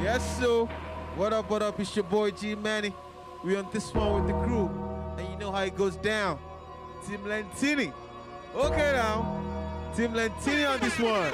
Yes, so what up, it's your boy G-Manny. We on this one with the crew, and you know how it goes down. Team Lentini. Okay now, Team Lentini on this one.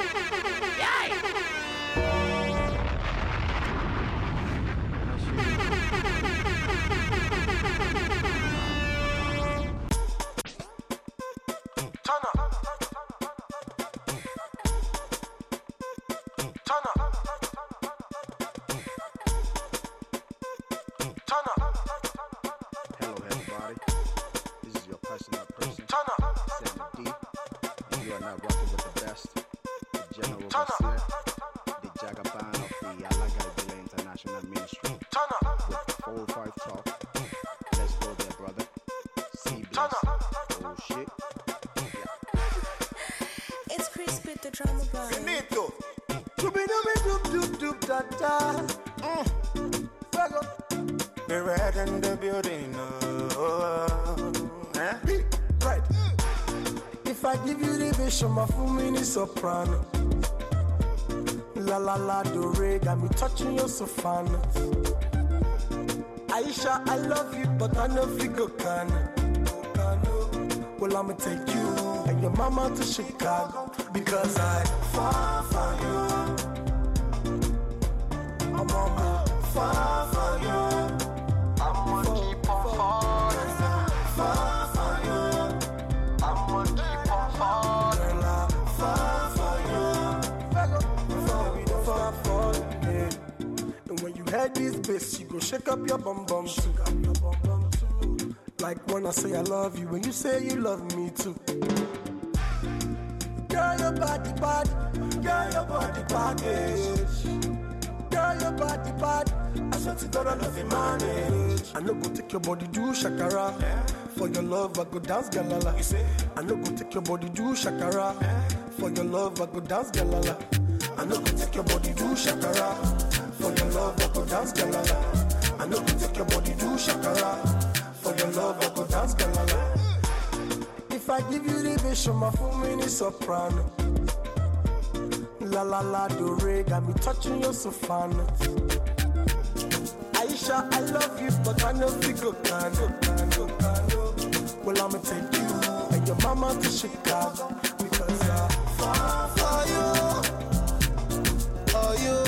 Soprano, la la la do re, got me touching your soprano. Aisha, I love you, but I know you go can. Well, I'ma take you and your mama to Chicago because I fall for you. I'm gonna fall for you. I'm gonna keep on falling. Fall for you. I'm gonna keep on falling. Head this bass, you go shake up your bum bum too. Like when I say I love you, when you say you love me too. Girl, your body bad, girl, your body package. Girl, your body bad, I swear to God I love you manage. I no go take your body do shakara, yeah. For your love I go dance galala. I no go take your body do shakara, yeah. For your love I go dance galala. I no go take your body do shakara. For your love, I could dance, galala. I know you take your body do shakara. For your love, I could dance, galala. If I give you the bass, my full mini soprano. La la la do re, got me touching your soprano. Aisha, I love you, but I know you go can. Well, I'ma take you and your mama to Chicago because I fall for you. Oh, you.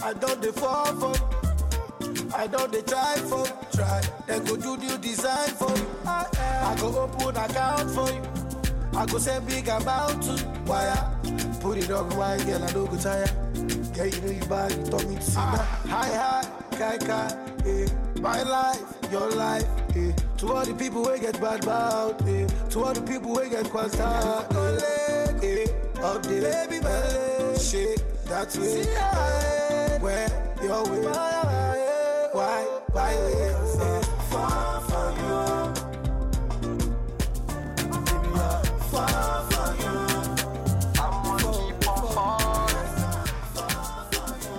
I don't they fall for you. I don't they try for you. Try. They go do new design for you. I go open account for you. I go say big amount to wire. Put it on wire, girl, I don't go tired. Girl, you know you buy, you told me to see that. Hi, kai, kai, eh. My life, your life, eh. To all the people who get bad bout, eh. To all the people who get quassed out, eh. Up the baby belly, shake that way. Where you're with why is it far from you? Baby, I'm far from you. I'm gonna keep on falling. Far from you.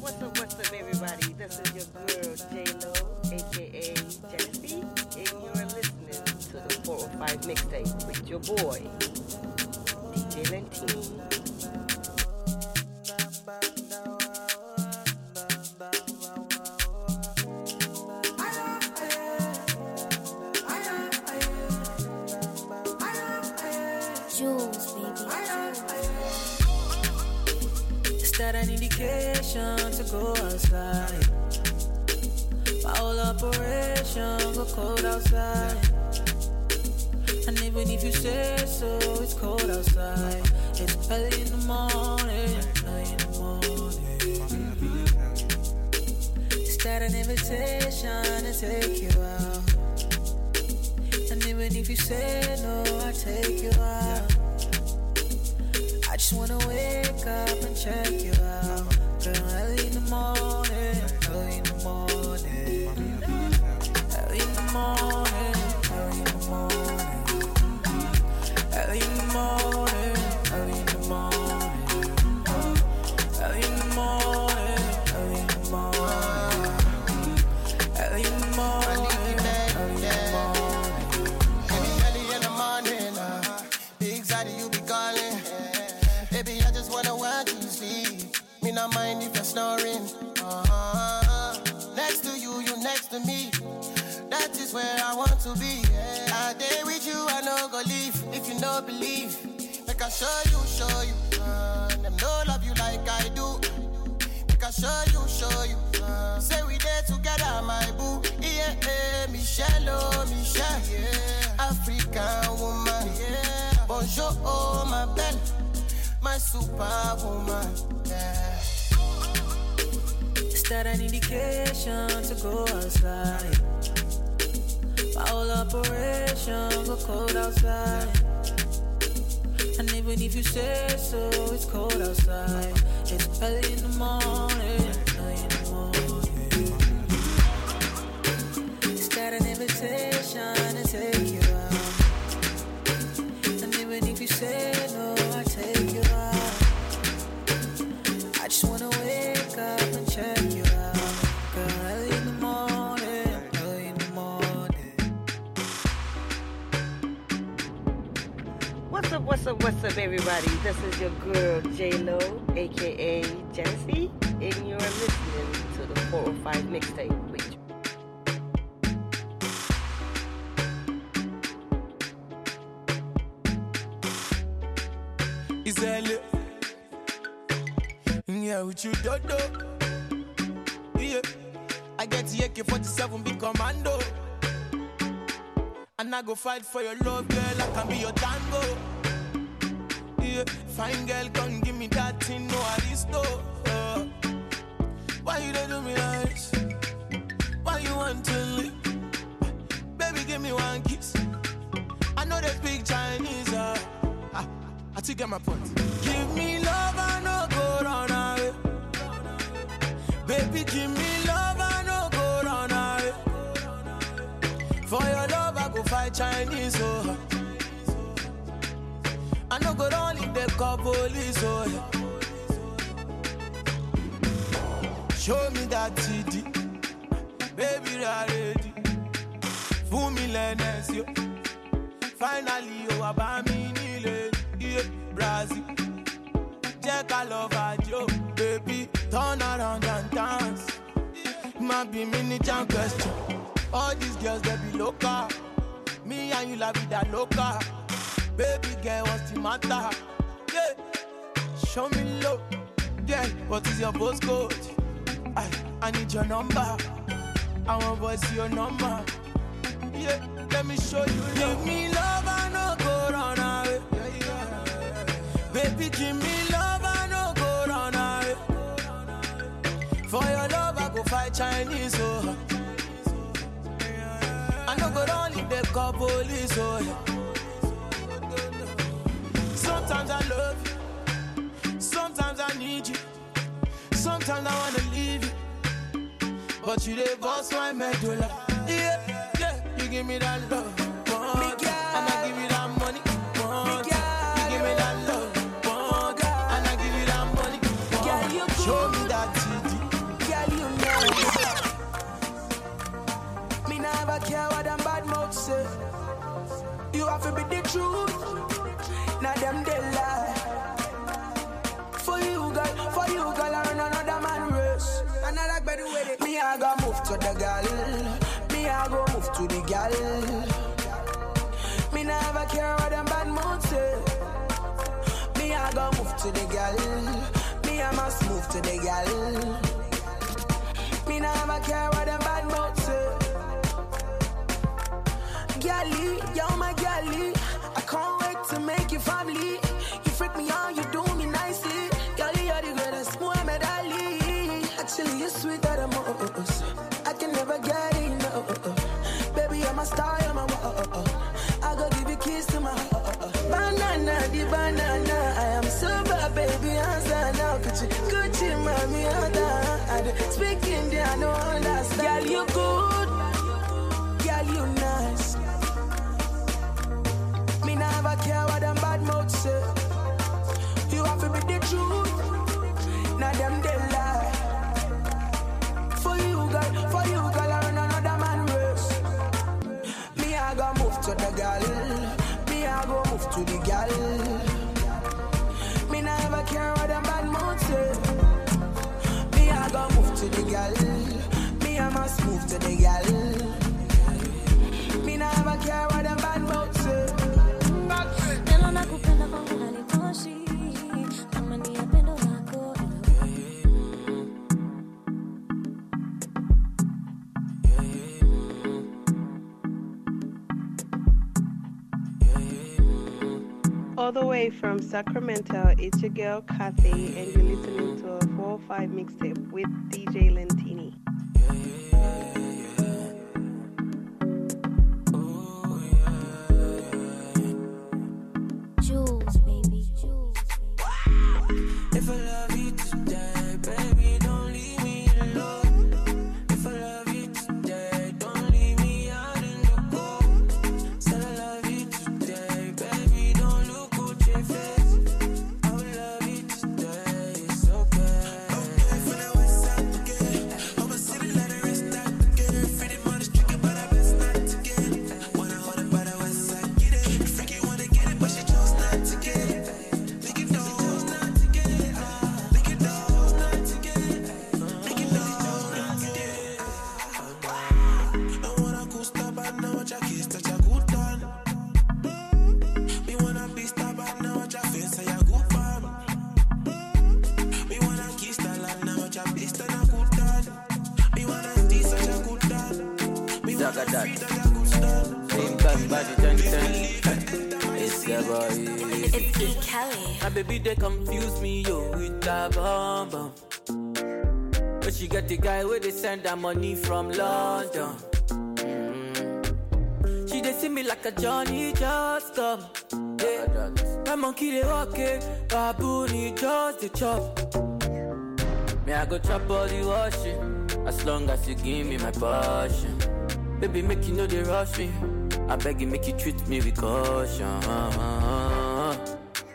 What's up, everybody? This is your girl, J-Lo, a.k.a. Jessie, and you're listening to the 405 Mixtape with your boy, DJ Lentini. That an indication to go outside. My whole operation go cold outside. And even if you say so, it's cold outside. It's early in the morning, early in the morning. It's that an invitation to take you out. And even if you say no, I take you out. I just wanna wake up and check you out. Girl, early in the morning, early in the morning, early in the morning. me. That is where I want to be. I day with you, I no go leave. If you no believe, make I show you, them no love you like I do. Make I show you, say we there together, my boo. Yeah, yeah, Michelle, oh, Michelle, yeah. African woman, yeah. Bonjour, oh, my belle, my superwoman, yeah. Is that an indication to go outside? My whole operation go cold outside. And even if you say so, it's cold outside. It's early in the morning, early in the morning. Is that an invitation to take you out? And even if you say no, I take you out. I just wanna wake up and check you out, girl, early in the morning. What's up, everybody? This is your girl, J-Lo, a.k.a. Jessie, and you're listening to the 405 Mixtape with you. Is that yeah, with you, dodo. Yeah. I get the AK-47, big commando. And I go fight for your love, girl, I can be your tango. Yeah. Fine girl, come give me that thing, no aristo. Why you don't do me like this? Why you want to leave? Baby, give me one kiss. I know they speak Chinese. I take my point. Give me love, I no go run away. Baby, give me love, I no go run away. For your love, I go fight Chinese. Oh. I no go run if they call police, oh yeah. Show me that CD, baby, I ready. Fool me, Lenes, yo. Finally, you are by me, Nile, yeah, Brazil. Check I love at you, baby. Turn around and dance. Might be mini-jam question. All these girls, they be local. Me and you, la vida local. Baby girl, what's the matter? Yeah. Show me love. Yeah. What is your postcode? I need your number. I want voice your number. Yeah. Let me show you love. Give me love, I no go run away. Yeah, yeah, yeah, yeah. Baby, give me love, I no go run away. For your love, I go fight Chinese, oh. I no go run if they call police, oh. Sometimes I love you, sometimes I need you, sometimes I wanna leave you, but you dey bust my medulla. Yeah, yeah, you give me that love, and I give you that money. You give me that love, and I give you that money. Show me that TD. Me never care what them bad mouth say. You have to be the truth. Now them they lie. For you girl, I run another man race. Another better with it. Me I go move to the girl. Me I go move to the girl. Me never care what them bad mouth say. Me I go move to the girl. Me I must move to the girl. Me never care what them bad mouth say. Girlie, yo my girlie. I can't wait to make you family. You freak me out, you do me nicely. Girl, you're the greatest Muhammad Ali. Actually, you're sweeter than most. I can never get enough. Baby, you're my star, you're my wow. I go give you kiss to my heart. Banana, the banana. I am sober, baby, answer now. Gucci, mommy, I don't speak Indian, I don't understand. Girl, you good. Girl, you nice. I never care what them bad mouth say. You have to be the truth. Now them they lie. For you girl, I run another man race. Me I go move to the girl. Me I go move to the girl. Me never care what them bad mouth say. Me I go move to the girl. Me all the way from Sacramento, it's your girl Kathy, and you're listening to a 405 Mixtape with DJ Lentini. Baby, they confuse me, yo, with that bomb. But she got the guy where they send that money from London. She they see me like a Johnny just come. Yeah. My monkey they walk it, baboon he just the chop. Me I go chop all the washing, as long as you give me my passion. Baby, make you know they rush me. I beg you, make you treat me with caution.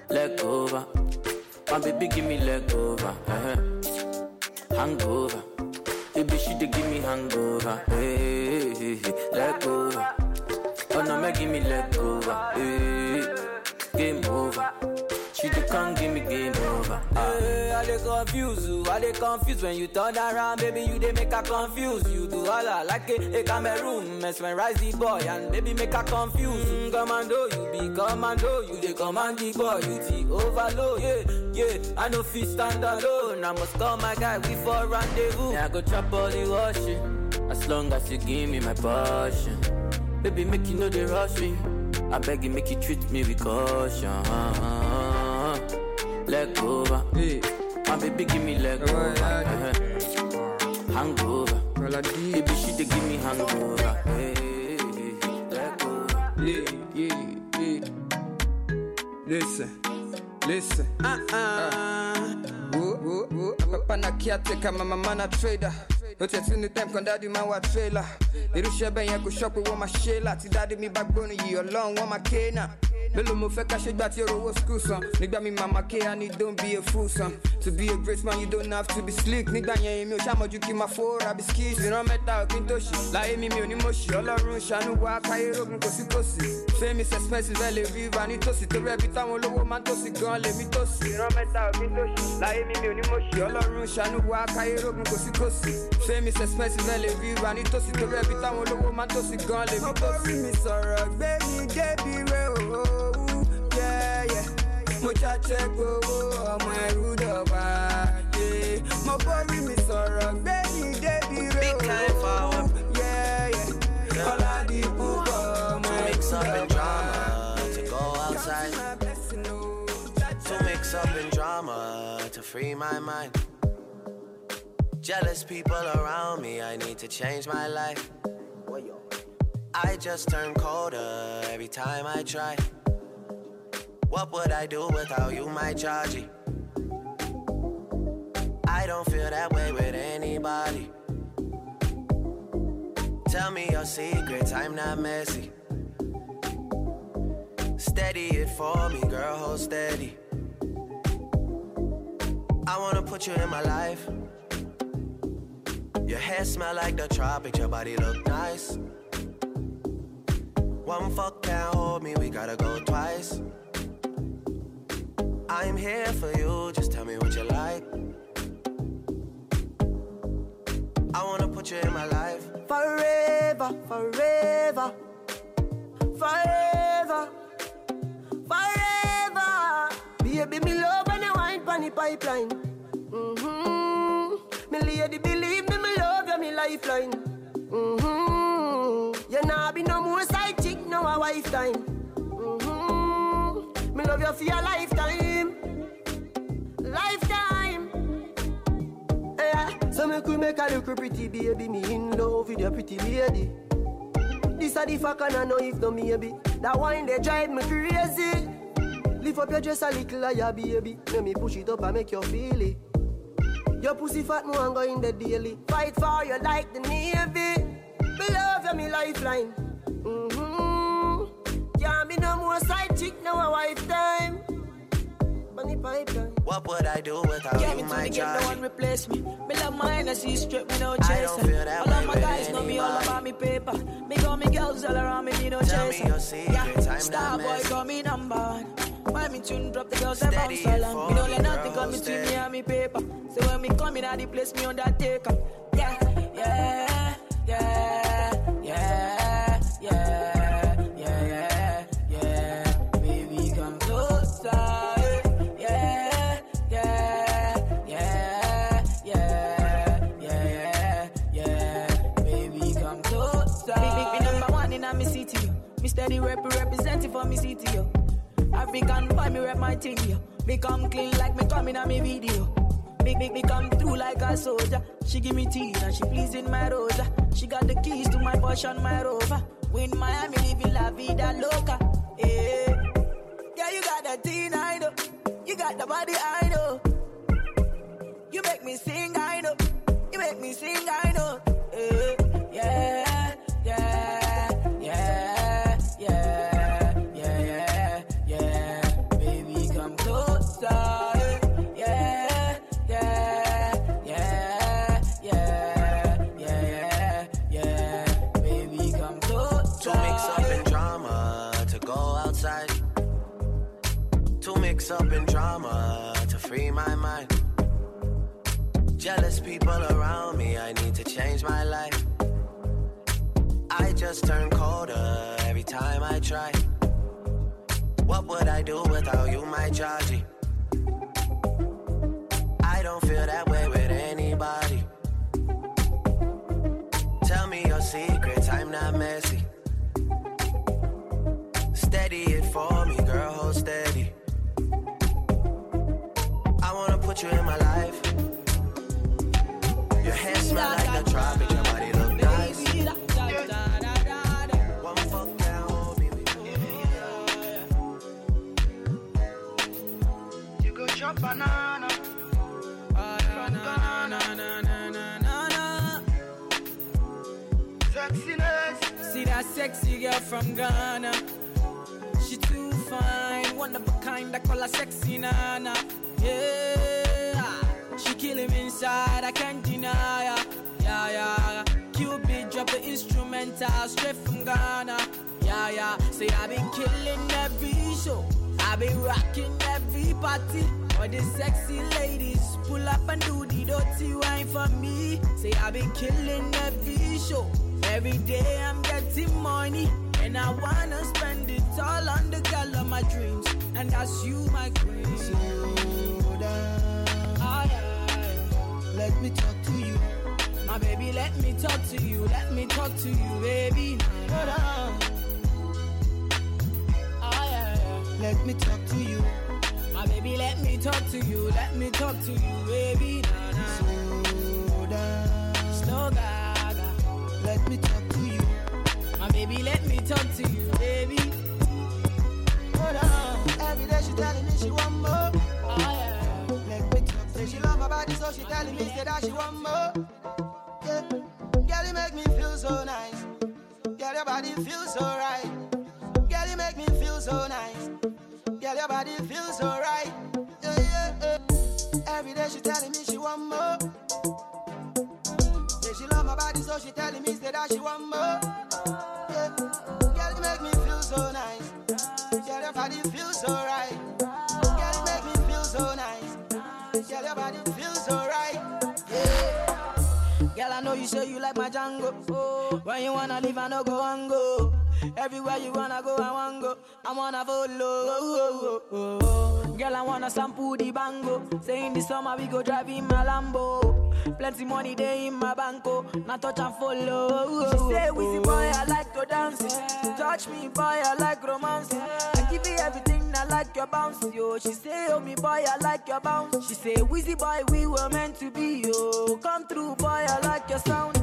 Leg over, my baby give me leg over, hangover, baby she dey give me hangover, hey, hey, hey. Leg over, oh no me give me leg over, hey, game over, she dey come give me game over. Hey, I dey confuse you, I dey confuse when you turn around, baby you dey make her confuse you, do all I like a Cameroon, mesmerize the boy and baby make her confuse you. Commando, you be commando, you dey command the boy, you the overload, yeah, I no fit stand alone, I must call my guy, we for rendezvous. Yeah, I go chop all the washing, as long as you give me my passion. Baby, make you know they rush me, I beg you, make you treat me with caution. Leg over, hey. My baby give me leg over, hangover, baby she dey give me hangover, hey. Yeah. Listen. Papa na caretaker, mama na trader. But you see the time when daddy man was trailer. They do share bang, go shop with one my shela. Till daddy me backbone, you along one my Kena. Bello mo fe ka shake bat your old school son. Nigga me mama K and it don't be a fool son. To be a great man you don't have to be slick. Nigga yen mi o sha moju ki ma for abi skis. You know meta kin to shi. La emi mi oni mo shi. Olorun shanu wa kai rogun kosi. Famous expensive valley river ni tosi. To every time olowo man tosi gan le mi tosi. You know meta kin to shi. La emi mi oni mo shi. Olorun shanu wa kai rogun kosi. Famous expensive valley river ni tosi. To every time olowo man tosi gan le mi tosi. Mi sorrow baby get be real. Yeah. Muchache go, my rude of yeah. My body me sorrow, baby, baby, big time power. Yeah. All I do, to mix up in drama, to go outside, to mix up in drama, to free my mind. Jealous people around me, I need to change my life. I just turn colder every time I try. What would I do without you, my Georgie? I don't feel that way with anybody. Tell me your secrets, I'm not messy. Steady it for me, girl, hold steady. I wanna put you in my life. Your hair smell like the tropics, your body look nice. One fuck can't hold me, we gotta go twice. I'm here for you, just tell me what you like. I wanna put you in my life. Forever. Baby, me love when you wine pan the pipeline. Me lady, believe me, me love you, me lifeline. You nah be no more side chick, no a wife time. Me love love you for your lifetime. Lifetime. Yeah. So make we make a little pretty baby. Me in love with your pretty lady. This a the fuck and I know if no maybe. That wine they drive me crazy. Lift up your dress a little like baby. Let me push it up and make you feel it. Your pussy fat no hunger in the daily. Fight for you like the Navy. Me love you, me lifeline. Mm-hmm. Yeah, me no more side chick, no a wife time. Bunny pipeline. What would I do without you, my child? Get me to the game, no one replace me. Me love my energy, strip me no chaser. I don't feel that all way of my guys know me all about me paper. Me got me girls all around me, me no chaser. Tell me your secrets, yeah. Star boy got me number one. Why me tune drop the girls that bounce along? Me don't let nothing come between me and me paper. So when me come in, I replace me on that take up. Yeah, yeah, yeah, yeah, yeah, yeah, yeah, yeah. Baby, come closer. Yeah, yeah, yeah, yeah, yeah, yeah. Baby, come closer. Big, me number one in my city. Me steady representing for me city, yo. African boy, me rep my thing, yo. Me come clean like me coming on me video. Me come through like a soldier. She give me tea and she pleasing my rosa. She got the keys to my Porsche, my Rover. We in Miami living la vida loca. Hey. Yeah, you got the teen, I know. You got the body, I know. You make me sing, I know. You make me sing, I know. Hey. Yeah, yeah. Up in drama to free my mind. Jealous people around me, I need to change my life. I just turn colder every time I try. What would I do without you, my Georgie? I don't feel that way with anybody. Tell me your secrets, I'm not messy. Steady it for me, girl, hold steady. You in my life. Your hair smell like the tropics. Your body look nice. One fuck down, homie. You go jump banana. Sexiness. See that sexy girl from Ghana. She too fine, one of a kind. I call her sexy nana. Yeah. She kill him inside, I can't deny her. Yeah, yeah, Cupid drop the instrumental straight from Ghana. Yeah, yeah. Say I been killing every show, I been rocking every party. All the sexy ladies pull up and do the dirty wine for me. Say I been killing every show, every day I'm getting money. And I wanna spend it all on the girl of my dreams. And that's you, my queen. So down. Let me talk to you, my baby. Let me talk to you. Let me talk to you, baby. Hold on. Oh, yeah, yeah. Let me talk to you, my baby. Let me talk to you. Let me talk to you, baby. Slow down, slow gaga. Let me talk to you, my baby. Let me talk to you, baby. Hold on. Every day she telling me she want more. Oh, yeah. She love my body, so she telling me that she want more. Yeah, girl, you make me feel so nice. Girl, your body feels so right. Girl, you make me feel so nice. Girl, your body feels so right. Yeah, yeah, yeah. Every day she telling me she want more. Yeah, she love my body, so she telling me that she want more. Yeah, girl, you make me feel so nice. Girl, your body feels so right. Girl, you make me feel so nice. Girl, your body feels alright. Yeah. Girl, I know you say you like my Django. Oh, when you wanna leave, I know go and go. Everywhere you wanna go, I wanna go. I wanna follow. Oh, oh, oh. Girl, I wanna sample the bango. Say in the summer we go drive in my Lambo. Plenty money there in my banko. Now touch and follow. She say, "Wizzy boy, I like to your dancing. Touch me, boy, I like romance. I give you everything, I like your bounce. Yo, she say, oh, me, boy, I like your bounce. She say, Wheezy, boy, we were meant to be. Yo, come through, boy, I like your sound.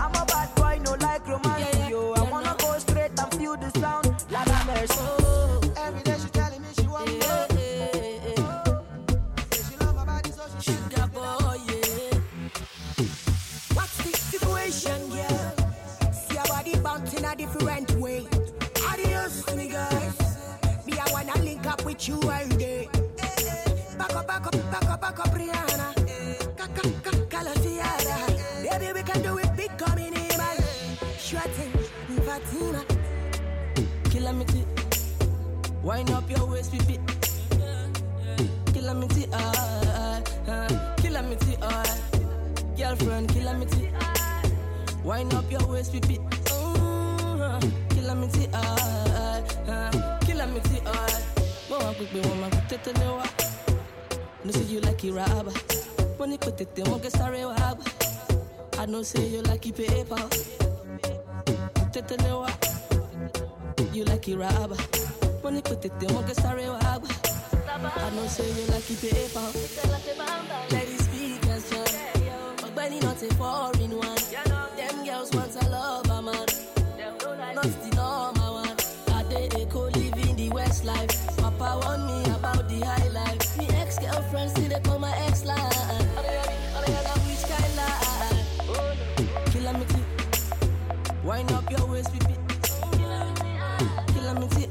I'm a bad boy, no like romance. Yo, I wanna go straight and feel the sound. Like I'm there, so every day she telling me she want me. She love her body, so she sugar boy, yeah. What's the situation, girl? See your body bounce in a different way. Adios, niggas. Me, I wanna link up with you all day. Back up, back up, back up, back up, Rihanna. Baby, we can do it, become minimal. Shorting, Fatima. Calamity. Wind up your waist with it. Calamity, calamity, girlfriend, calamity. Wind up your waist with it. Calamity, calamity, Mama quick be woman, take the new one. No see you like a robber. When you put it, they won't get started. I know say you like it paper. You like it rubber. When you put it, they won't get started. I know say you like it paper. Ladies speak as John. But Benny not a foreign one. Them girls want a lover man. Not the normal one. I did a co-living the West life. Papa warned me about the high life. Me ex-girlfriend see they call my ex-line. Wind up your waist with it. Calamity,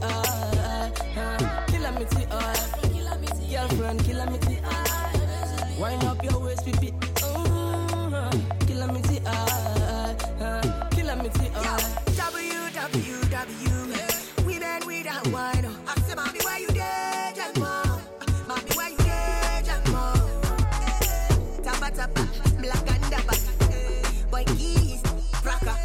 calamity, girlfriend, calamity. Wind up your waist with it. Calamity, calamity, WWW, women without wine. I say, mommy, where you dead, Jack Mom? Mommy, where you dead, Jack Mom? Tapa, tapa, black and daba. Boy, east, braca.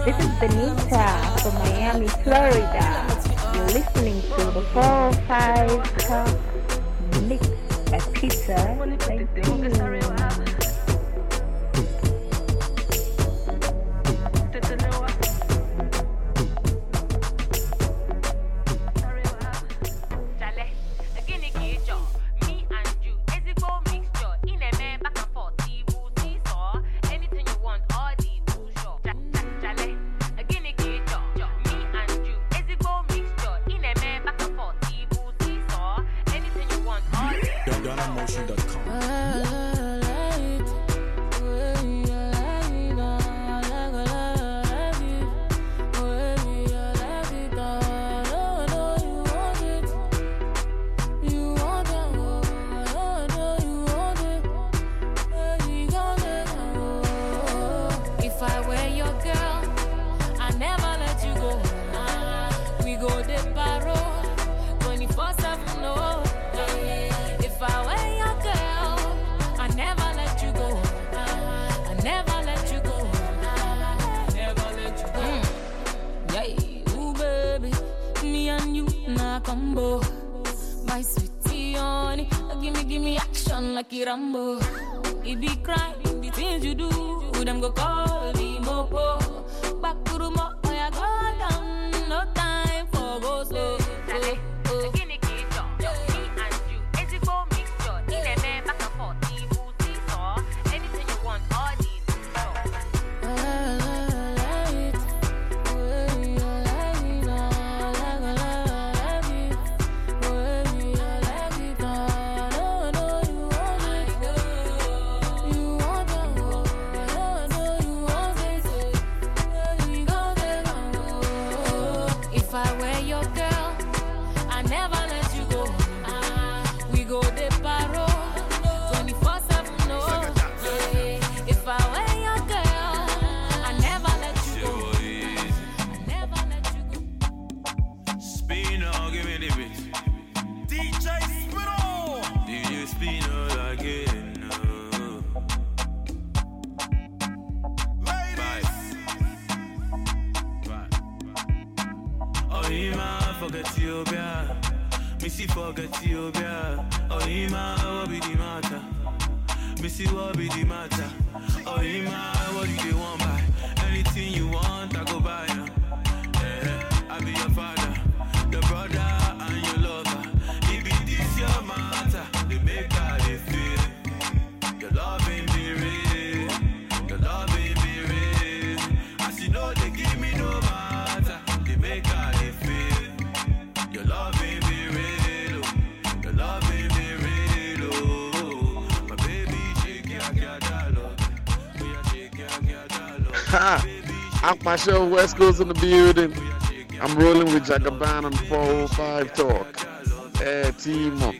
This is Benita from Miami, Florida. You're listening to the 405 Talk Mix at Pizza. Thank Ethiopia. Missy fuck Ethiopia. Oh, Ima, what be the matter? Missy, what be the matter? Oh, Ima, what do you want by? Anything you want, I go buy. Yeah, I be your father, your brother, and your lover. If it is your matter, the maker, they feel it. Your love ain't be real. Your love ain't be real. I see no, they give me no matter. The maker, they feel. Your love ain't be real. Your love ain't be real. Oh, my baby, shake your dialogue. We are shaking your dialogue. I'm Pasha, West Coast in the building. I'm rolling with Jagaban on 405 Talk. Hey, team up.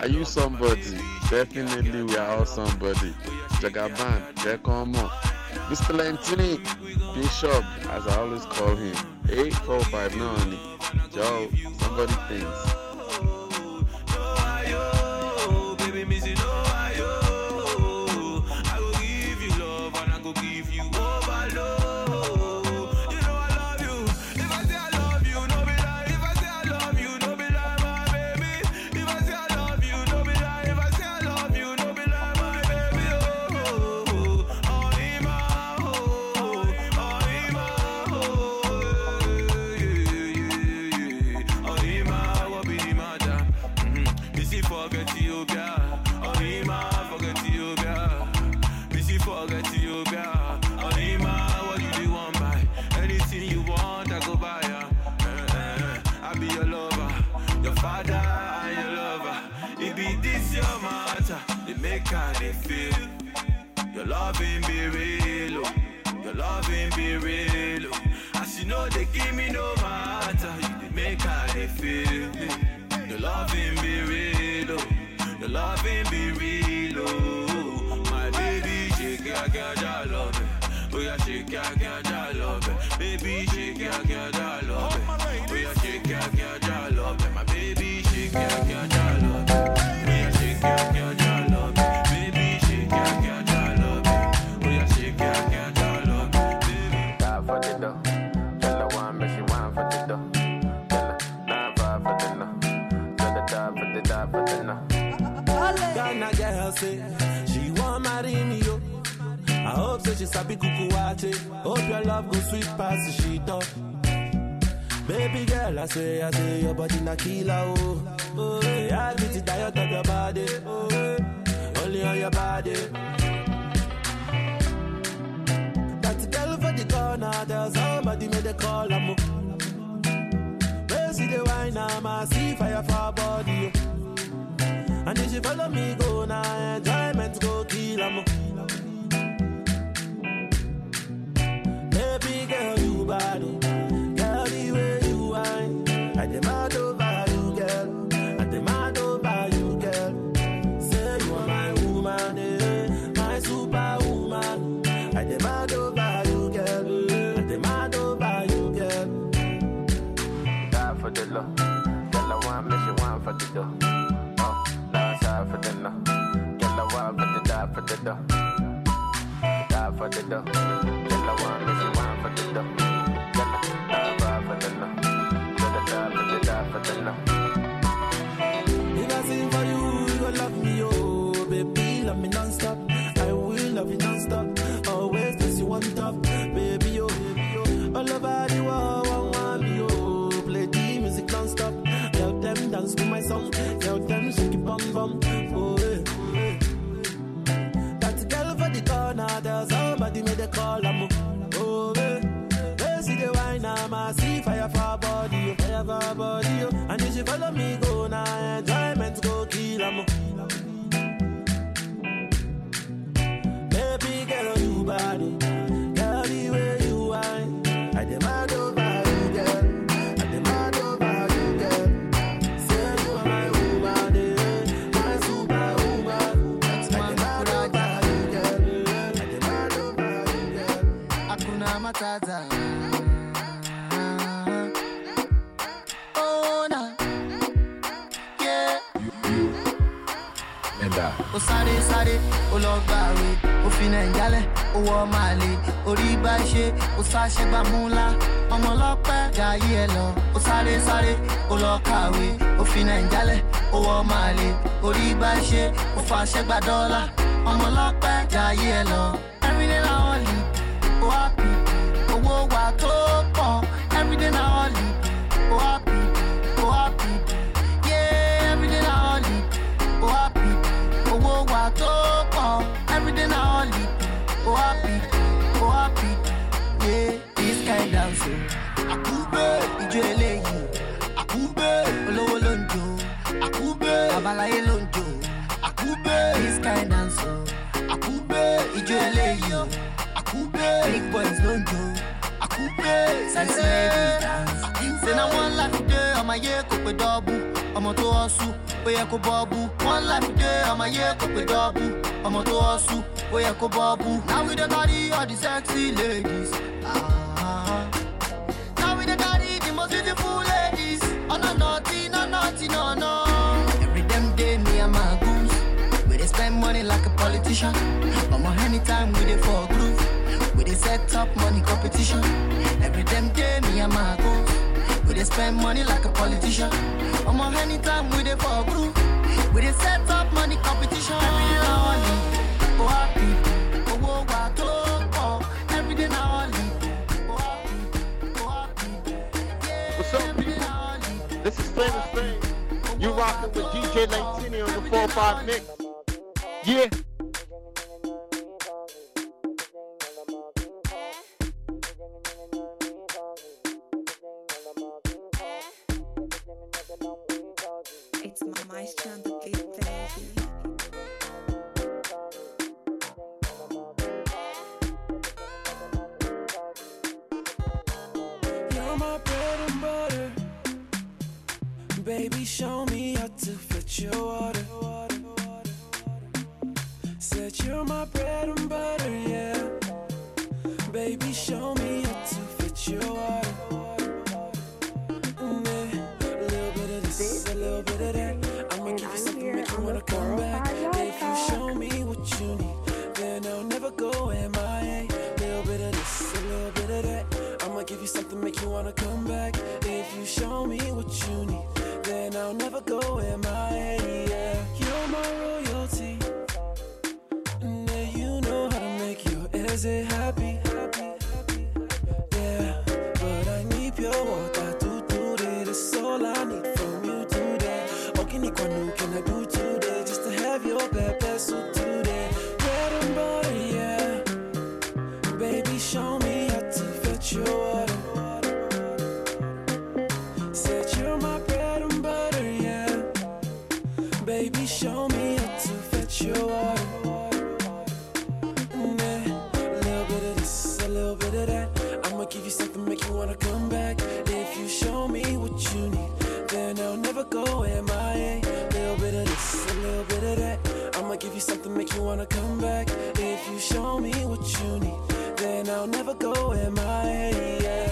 Are you somebody? Definitely we are all somebody. Jagaban, Jagaban. Mr. Lentini, Bishop, as I always call him. 845, no honey. Yo, somebody thinks. I say your body na killer, oh, oh yeah. I beat the diet of your body, oh yeah. Only on your body. That girl for the corner, there's somebody made a call, I'm up. See the wine, I see fire for her body, oh. And if she follow me, go now, enjoyment go kill, I'm up. Baby girl, you bad, oh. Baby girl, sáré, ó lọ gbàwé, ó fi Nàìjálẹ̀, ó wọ màálè, orí bá ṣe, ó sáṣẹ bá múlá, ọmọ ọlọ́pẹ́ jayé ẹ lọ, ó sáré sáré, ó lọ kàwé, ó fi Nàìjálẹ̀, ó wọ màálè, orí bá ṣe, ó fàṣẹ gbà dọ́là, ọmọ ọlọ́pẹ́ jayé ẹ lọ. Everyday na holiday, ó happy, owó wà tó pọ̀, everyday na holiday, ó happy, ó happy. Everything I only, oh happy, yeah. This kind dancing, akube, ijo eleyi, akube, olowo lonjo, akube, abalaye lonjo, akube. This kind dancing, akube, ijo eleyi, akube, big boys lonjo, akube. Sexy ladies dance, akube. Then I want life today, I'm a year kope double, I'm a to osu, oye ko babu. One life today, I'm a year kope double. I'm a tossu, we are cobabu. Now we the daddy of the sexy ladies. Now we the daddy, the most beautiful ladies. Oh no, naughty, no, naughty, no, no. Every damn day, me and my goons. We they spend money like a politician. But more anytime we they for a groove. We they set up money competition. Every damn day, me and my goons. We they spend money like a politician. But more anytime we they for a groove. We dey set up money competition. Every day na holiday, oh happy, owó wà tó pọ̀. Every day na holiday, oh happy, oh happy. What's up, people? This is Famous Flame. You rocking with DJ Lentini on the 405 Mix. Yeah. It's my maestro on the beat, baby. You're my bread and butter. Baby, show me how to fit your water. Said you're my bread and butter, yeah. Baby, show me how to fit your water. Something make you wanna come back. If you show me what you need, then I'll never go MIA. Yeah. You're my royalty, and yeah, you know how to make your exit happy. Yeah, but I need your water to do that. It's all I need from you today. Okay, Nikwanu, can I do today? Just to have your bad vessel today. Bread and butter, yeah. Baby, show me how to fetch your water. Show me how to fetch your water. A little bit of this, a little bit of that. I'ma give you something, make you wanna come back. If you show me what you need, then I'll never go MIA. A little bit of this, a little bit of that. I'ma give you something, make you wanna come back. If you show me what you need, then I'll never go MIA. Yeah.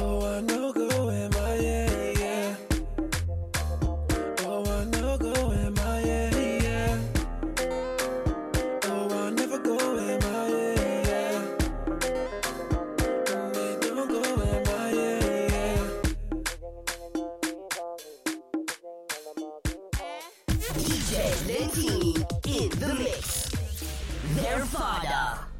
Oh, I know go MIA. DJ Lentini in the mix. Their father.